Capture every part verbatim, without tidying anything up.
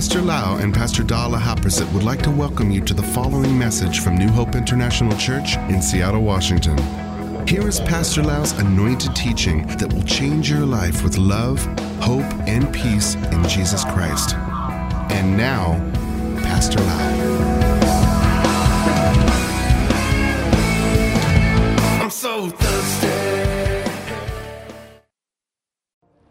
Pastor Lau and Pastor Dala Haperset would like to welcome you to the following message from New Hope International Church in Seattle, Washington. Here is Pastor Lau's anointed teaching that will change your life with love, hope, and peace in Jesus Christ. And now, Pastor Lau. I'm so thirsty.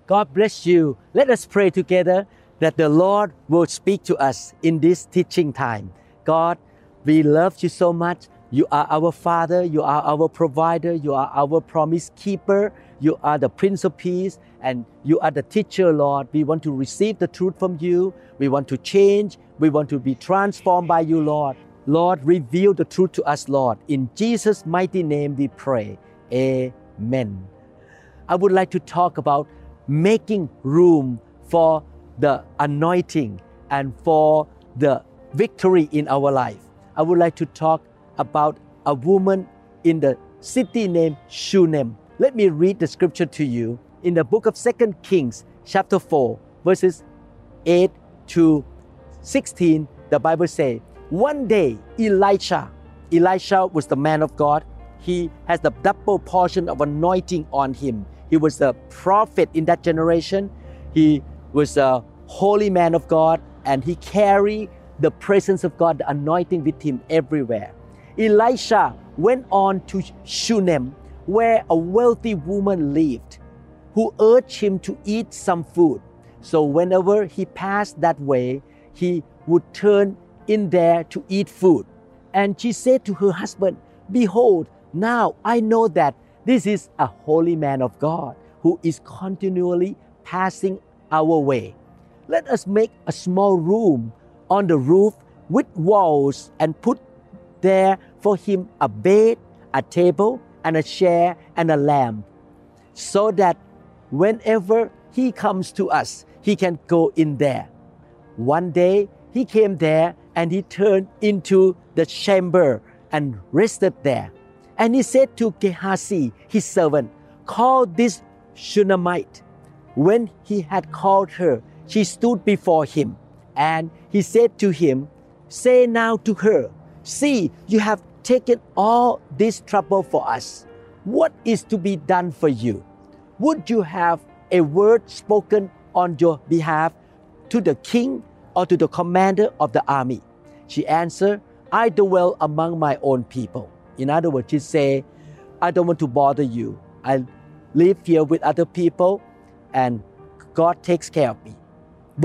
God bless you. Let us pray together that the Lord will speak to us in this teaching time. God, we love you so much. You are our Father, you are our provider, you are our promise keeper, you are the Prince of Peace, and you are the teacher, Lord. We want to receive the truth from you. We want to change. We want to be transformed by you, Lord. Lord, reveal the truth to us, Lord. In Jesus' mighty name we pray. Amen. I would like to talk about making room for the anointing and for the victory in our life. I would like to talk about a woman in the city named Shunem. Let me read the scripture to you in the book of Second Kings, chapter four, verses eight to sixteen. The Bible says, one day Elisha, Elisha was the man of God. He has the double portion of anointing on him. He was a prophet in that generation. He was a holy man of God, and he carried the presence of God, the anointing with him everywhere. Elisha went on to Shunem, where a wealthy woman lived, who urged him to eat some food. So whenever he passed that way, he would turn in there to eat food. And she said to her husband, "Behold, now I know that this is a holy man of God who is continually passing our way. Let us make a small room on the roof with walls and put there for him a bed, a table, and a chair, and a lamp, so that whenever he comes to us, he can go in there." One day, he came there, and he turned into the chamber and rested there. And he said to Gehazi, his servant, "Call this Shunammite." When he had called her, she stood before him, and he said to him, "Say now to her, 'See, you have taken all this trouble for us. What is to be done for you? Would you have a word spoken on your behalf to the king or to the commander of the army?" She answered, "I dwell among my own people." In other words, she said, "I don't want to bother you. I live here with other people, and God takes care of me."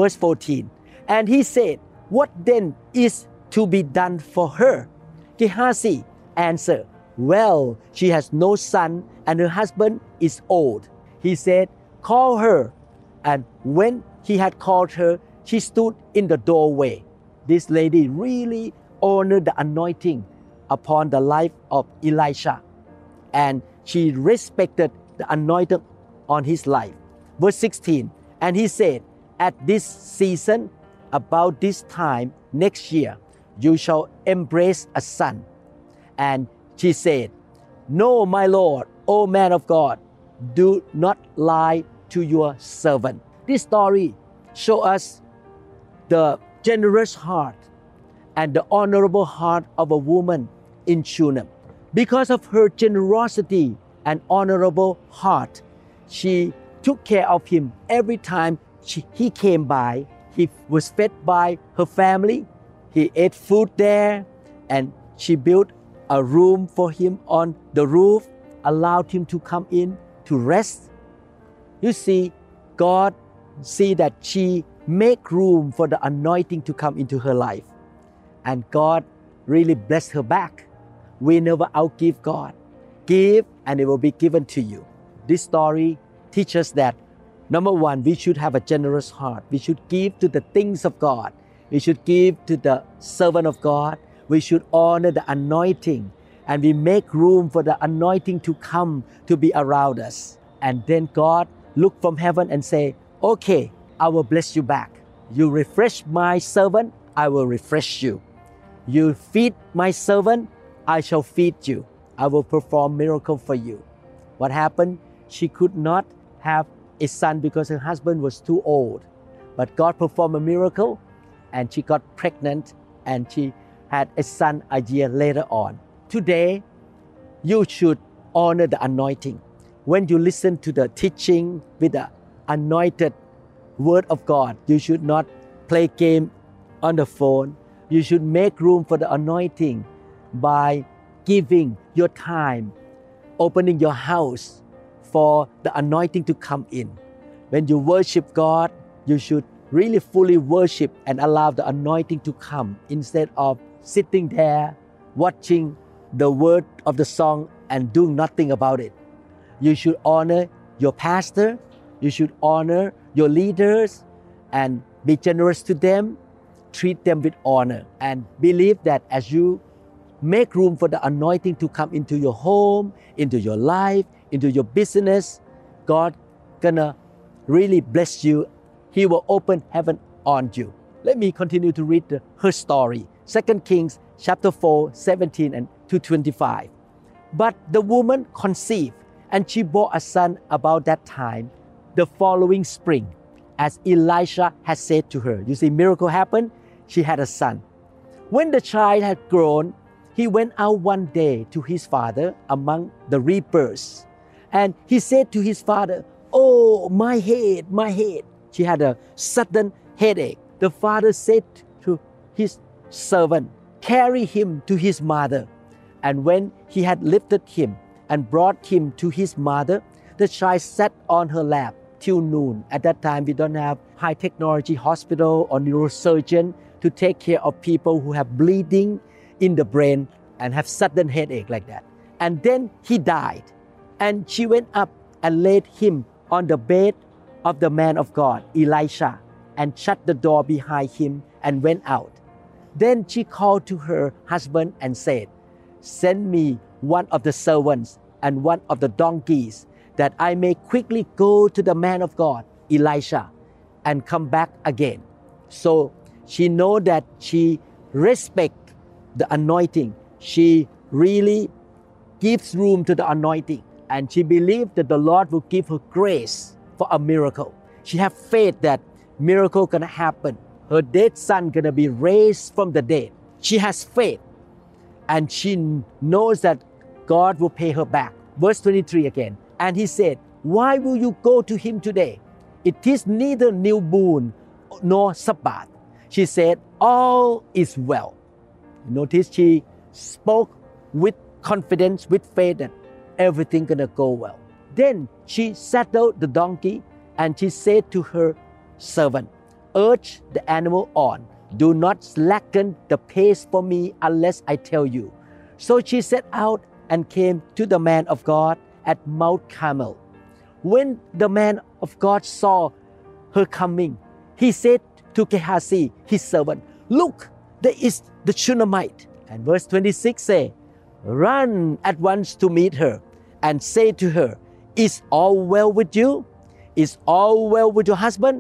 Verse fourteen, and he said, "What then is to be done for her?" Gehazi answered, "Well, she has no son, and her husband is old." He said, "Call her." And when he had called her, she stood in the doorway. This lady really honored the anointing upon the life of Elisha, and she respected the anointing on his life. Verse sixteen, and he said, "At this season, about this time next year, you shall embrace a son." And she said, "No, my Lord, O man of God, do not lie to your servant." This story shows us the generous heart and the honorable heart of a woman in Shunem. Because of her generosity and honorable heart, she took care of him every time she, he came by. He was fed by her family. He ate food there, and she built a room for him on the roof, allowed him to come in to rest. You see, God see that she make room for the anointing to come into her life, and God really blessed her back. We never outgive God. Give, and it will be given to you. This story teach us that, number one, we should have a generous heart. We should give to the things of God. We should give to the servant of God. We should honor the anointing, and we make room for the anointing to come to be around us. And then God look from heaven and say, "Okay, I will bless you back. You refresh my servant, I will refresh you. You feed my servant, I shall feed you. I will perform miracle for you." What happened? She could not have a son because her husband was too old. But God performed a miracle, and she got pregnant and she had a son a year later on. Today, you should honor the anointing. When you listen to the teaching with the anointed word of God, you should not play game on the phone. You should make room for the anointing by giving your time, opening your house for the anointing to come in. When you worship God, you should really fully worship and allow the anointing to come instead of sitting there watching the word of the song and doing nothing about it. You should honor your pastor. You should honor your leaders and be generous to them. Treat them with honor and believe that as you make room for the anointing to come into your home, into your life, into your business, God gonna really bless you. He will open heaven on you. Let me continue to read the, her story. Second Kings chapter four, seventeen and to twenty-five. But the woman conceived, and she bore a son about that time, the following spring, as Elisha had said to her. You see, miracle happened. She had a son. When the child had grown, he went out one day to his father among the reapers. And he said to his father, "Oh, my head, my head." She had a sudden headache. The father said to his servant, "Carry him to his mother." And when he had lifted him and brought him to his mother, the child sat on her lap till noon. At that time, we don't have high technology hospital or neurosurgeon to take care of people who have bleeding in the brain and have sudden headache like that. And then he died. And she went up and laid him on the bed of the man of God, Elisha, and shut the door behind him and went out. Then she called to her husband and said, "Send me one of the servants and one of the donkeys, that I may quickly go to the man of God, Elisha, and come back again." So she know that she respects the anointing. She really gives room to the anointing. And she believed that the Lord will give her grace for a miracle. She have faith that miracle gonna happen. Her dead son gonna be raised from the dead. She has faith. And she knows that God will pay her back. Verse twenty-three again. And he said, "Why will you go to him today? It is neither new moon nor Sabbath." She said, "All is well." Notice she spoke with confidence, with faith that everything gonna go well. Then she saddled the donkey and she said to her servant, "Urge the animal on. Do not slacken the pace for me unless I tell you." So she set out and came to the man of God at Mount Carmel. When the man of God saw her coming, he said to Gehazi, his servant, "Look, there is the Shunammite." And verse twenty-six says, "Run at once to meet her and say to her, 'Is all well with you? Is all well with your husband?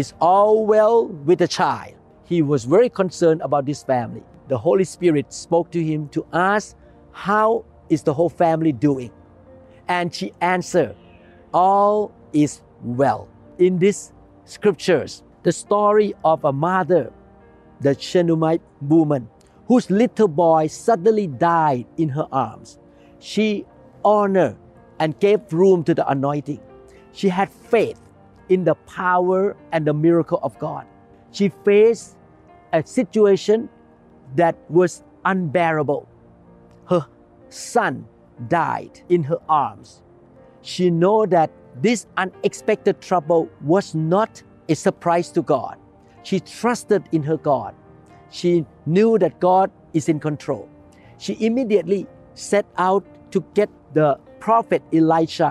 Is all well with the child?'" He was very concerned about this family. The Holy Spirit spoke to him to ask, "How is the whole family doing?" And she answered, "All is well." In these scriptures, the story of a mother, the Shunammite woman, whose little boy suddenly died in her arms. She honored and gave room to the anointing. She had faith in the power and the miracle of God. She faced a situation that was unbearable. Her son died in her arms. She knew that this unexpected trouble was not a surprise to God. She trusted in her God. She knew that God is in control. She immediately set out to get the prophet Elisha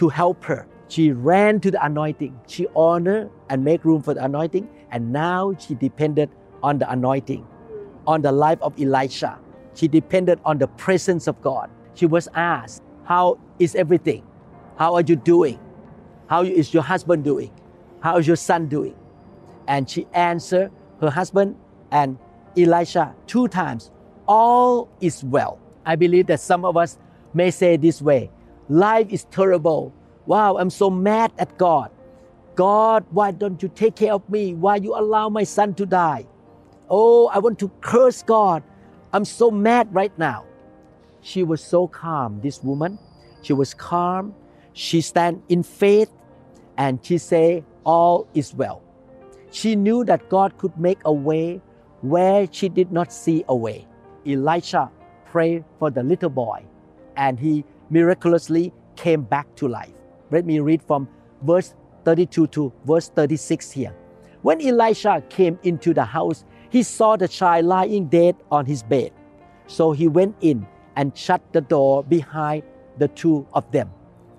to help her. She ran to the anointing. She honored and made room for the anointing. And now she depended on the anointing, on the life of Elisha. She depended on the presence of God. She was asked, "How is everything? How are you doing? How is your husband doing? How is your son doing?" And she answered her husband and Elisha two times, "All is well." I believe that some of us may say this way, "Life is terrible. Wow, I'm so mad at God. God, why don't you take care of me? Why you allow my son to die? Oh, I want to curse God. I'm so mad right now. She was so calm, this woman. She was calm. She stand in faith and she say, all is well. She knew that God could make a way where she did not see a way. Elisha prayed for the little boy and he miraculously came back to life. Let me read from verse thirty-two to verse thirty-six here. When Elisha came into the house, he saw the child lying dead on his bed. So he went in and shut the door behind the two of them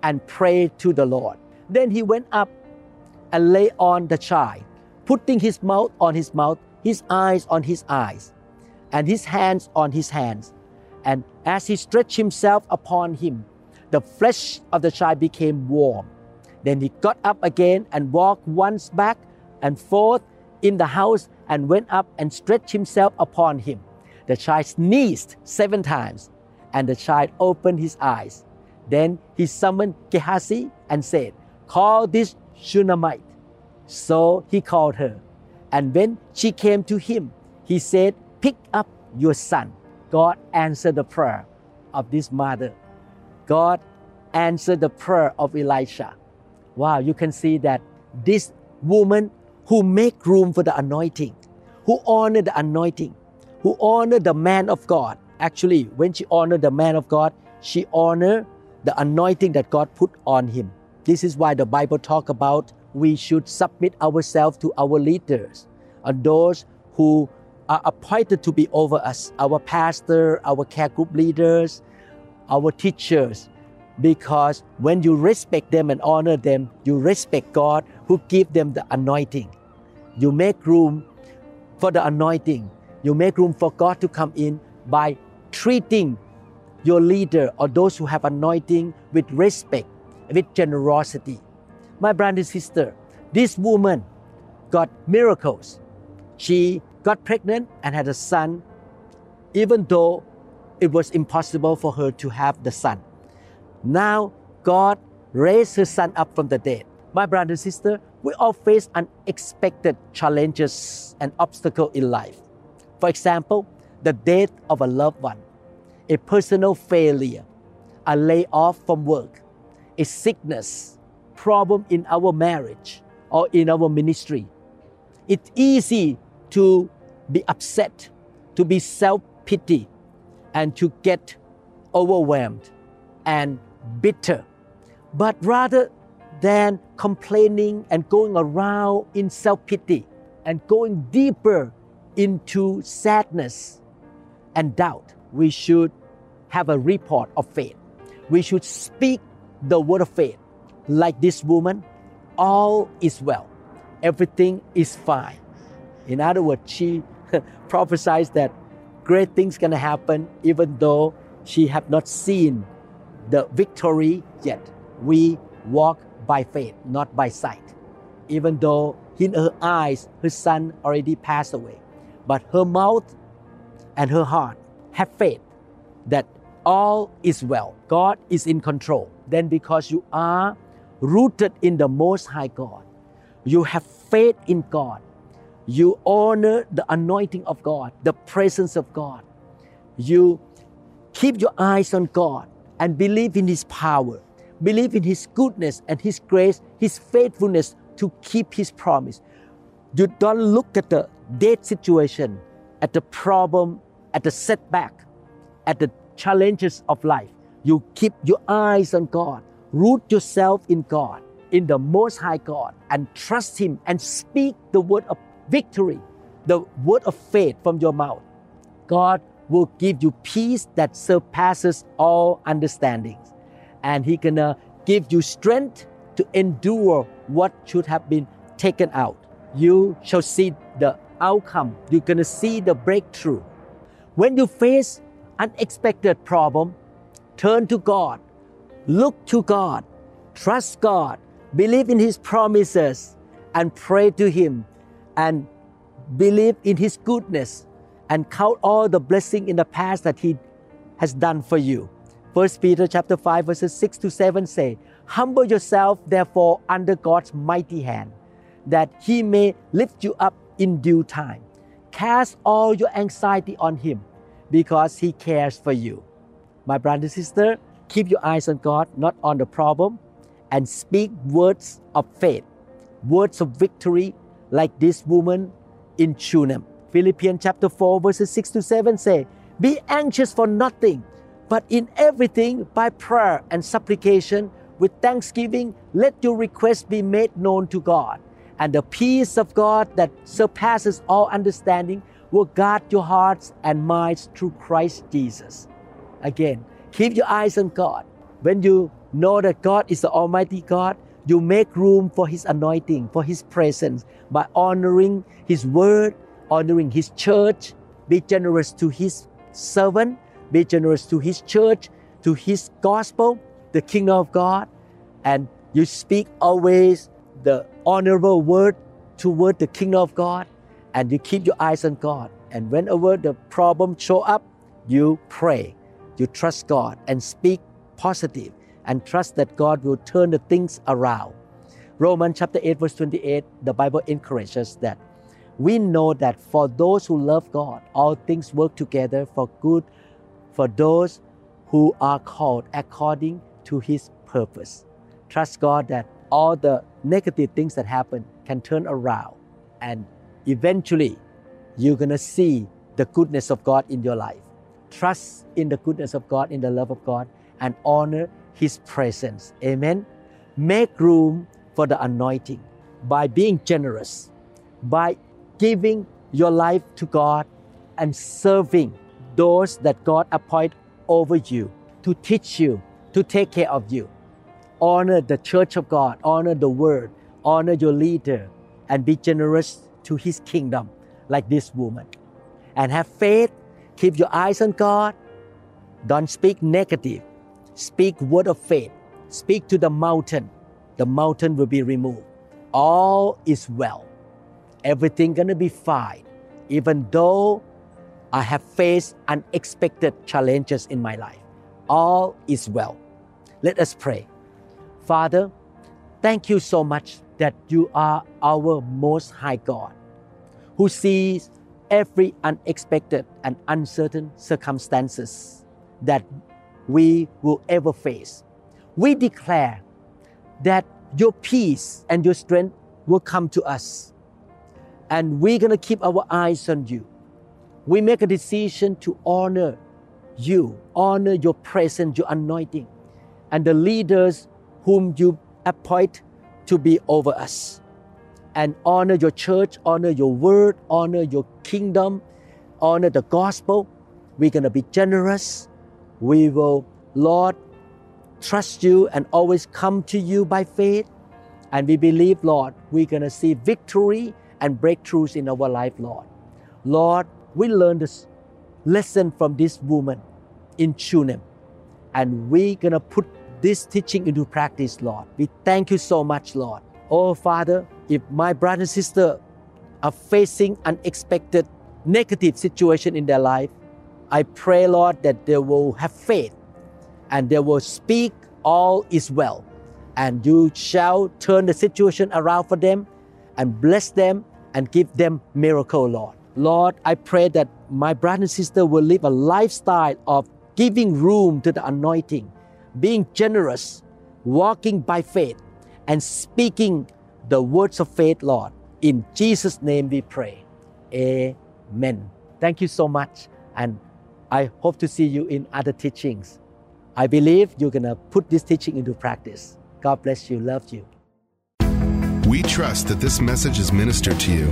and prayed to the Lord. Then he went up and lay on the child, putting his mouth on his mouth, his eyes on his eyes, and his hands on his hands. And as he stretched himself upon him, the flesh of the child became warm. Then he got up again and walked once back and forth in the house and went up and stretched himself upon him. The child sneezed seven times and the child opened his eyes. Then he summoned Gehazi and said, "Call this Shunammite." So he called her. And when she came to him, he said, "Pick up your son." God answered the prayer of this mother. God answered the prayer of Elisha. Wow, you can see that this woman who make room for the anointing, who honored the anointing, who honored the man of God. Actually, when she honored the man of God, she honored the anointing that God put on him. This is why the Bible talks about we should submit ourselves to our leaders and those who are appointed to be over us, our pastor, our care group leaders, our teachers. Because when you respect them and honor them, you respect God who gives them the anointing. You make room for the anointing. You make room for God to come in by treating your leader or those who have anointing with respect, with generosity. My brother and sister, this woman got miracles. She got pregnant and had a son, even though it was impossible for her to have the son. Now, God raised her son up from the dead. My brother and sister, we all face unexpected challenges and obstacles in life. For example, the death of a loved one, a personal failure, a layoff from work, a sickness, problem in our marriage or in our ministry. It's easy to be upset, to be self-pity, and to get overwhelmed and bitter. But rather than complaining and going around in self-pity and going deeper into sadness and doubt, we should have a report of faith. We should speak the word of faith. Like this woman, all is well. Everything is fine. In other words, she prophesies that great things can happen even though she have not seen the victory yet. We walk by faith, not by sight. Even though in her eyes, her son already passed away. But her mouth and her heart have faith that all is well. God is in control. Then because you are rooted in the Most High God, you have faith in God. You honor the anointing of God, the presence of God. You keep your eyes on God and believe in His power, believe in His goodness and His grace, His faithfulness to keep His promise. You don't look at the dead situation, at the problem, at the setback, at the challenges of life. You keep your eyes on God, root yourself in God, in the Most High God, and trust Him and speak the word of victory, the word of faith from your mouth. God will give you peace that surpasses all understanding. And He's gonna give you strength to endure what should have been taken out. You shall see the outcome. You're gonna see the breakthrough. When you face unexpected problem, turn to God, look to God, trust God, believe in His promises, and pray to Him, and believe in His goodness, and count all the blessing in the past that He has done for you. First Peter chapter five, verses six to seven say, Humble yourself, therefore, under God's mighty hand, that He may lift you up in due time. Cast all your anxiety on Him, because He cares for you. My brother and sister, keep your eyes on God, not on the problem, and speak words of faith, words of victory, like this woman in Shunem. Philippians chapter four, verses six to seven say, "Be anxious for nothing, but in everything by prayer and supplication with thanksgiving, let your requests be made known to God. And the peace of God that surpasses all understanding will guard your hearts and minds through Christ Jesus." Again, keep your eyes on God. When you know that God is the Almighty God, you make room for His anointing, for His presence, by honoring His word, honoring His church. Be generous to His servant. Be generous to His church, to His gospel, the kingdom of God. And you speak always the honorable word toward the kingdom of God. And you keep your eyes on God. And whenever the problem show up, you pray. You trust God and speak positive and trust that God will turn the things around. Romans chapter eight, verse twenty-eight, the Bible encourages that we know that for those who love God, all things work together for good, for those who are called according to His purpose. Trust God that all the negative things that happen can turn around, and eventually you're going to see the goodness of God in your life. Trust in the goodness of God, in the love of God, and honor His presence. Amen. Make room for the anointing by being generous, by giving your life to God and serving those that God appoints over you to teach you, to take care of you. Honor the church of God, honor the word, honor your leader, and be generous to His kingdom like this woman. And have faith, keep your eyes on God. Don't speak negative, speak word of faith. Speak to the mountain, the mountain will be removed. All is well, everything gonna be fine, even though I have faced unexpected challenges in my life. All is well. Let us pray. Father, thank You so much that You are our Most High God, who sees every unexpected and uncertain circumstances that we will ever face. We declare that Your peace and Your strength will come to us, and we're going to keep our eyes on You. We make a decision to honor You, honor Your presence, Your anointing, and the leaders whom You appoint to be over us. And honor Your church, honor Your word, honor Your kingdom, honor the gospel. We're going to be generous. We will, Lord, trust You and always come to You by faith. And we believe, Lord, we're going to see victory and breakthroughs in our life, Lord. Lord, we learn this lesson from this woman in Shunem, and we're going to put this teaching into practice, Lord. We thank You so much, Lord. Oh, Father, if my brother and sister are facing unexpected negative situation in their life, I pray, Lord, that they will have faith and they will speak all is well, and You shall turn the situation around for them and bless them and give them miracle, Lord. Lord, I pray that my brother and sister will live a lifestyle of giving room to the anointing, being generous, walking by faith, and speaking the words of faith, Lord. In Jesus' name we pray. Amen. Thank you so much, and I hope to see you in other teachings. I believe you're going to put this teaching into practice. God bless you. Love you. We trust that this message is ministered to you.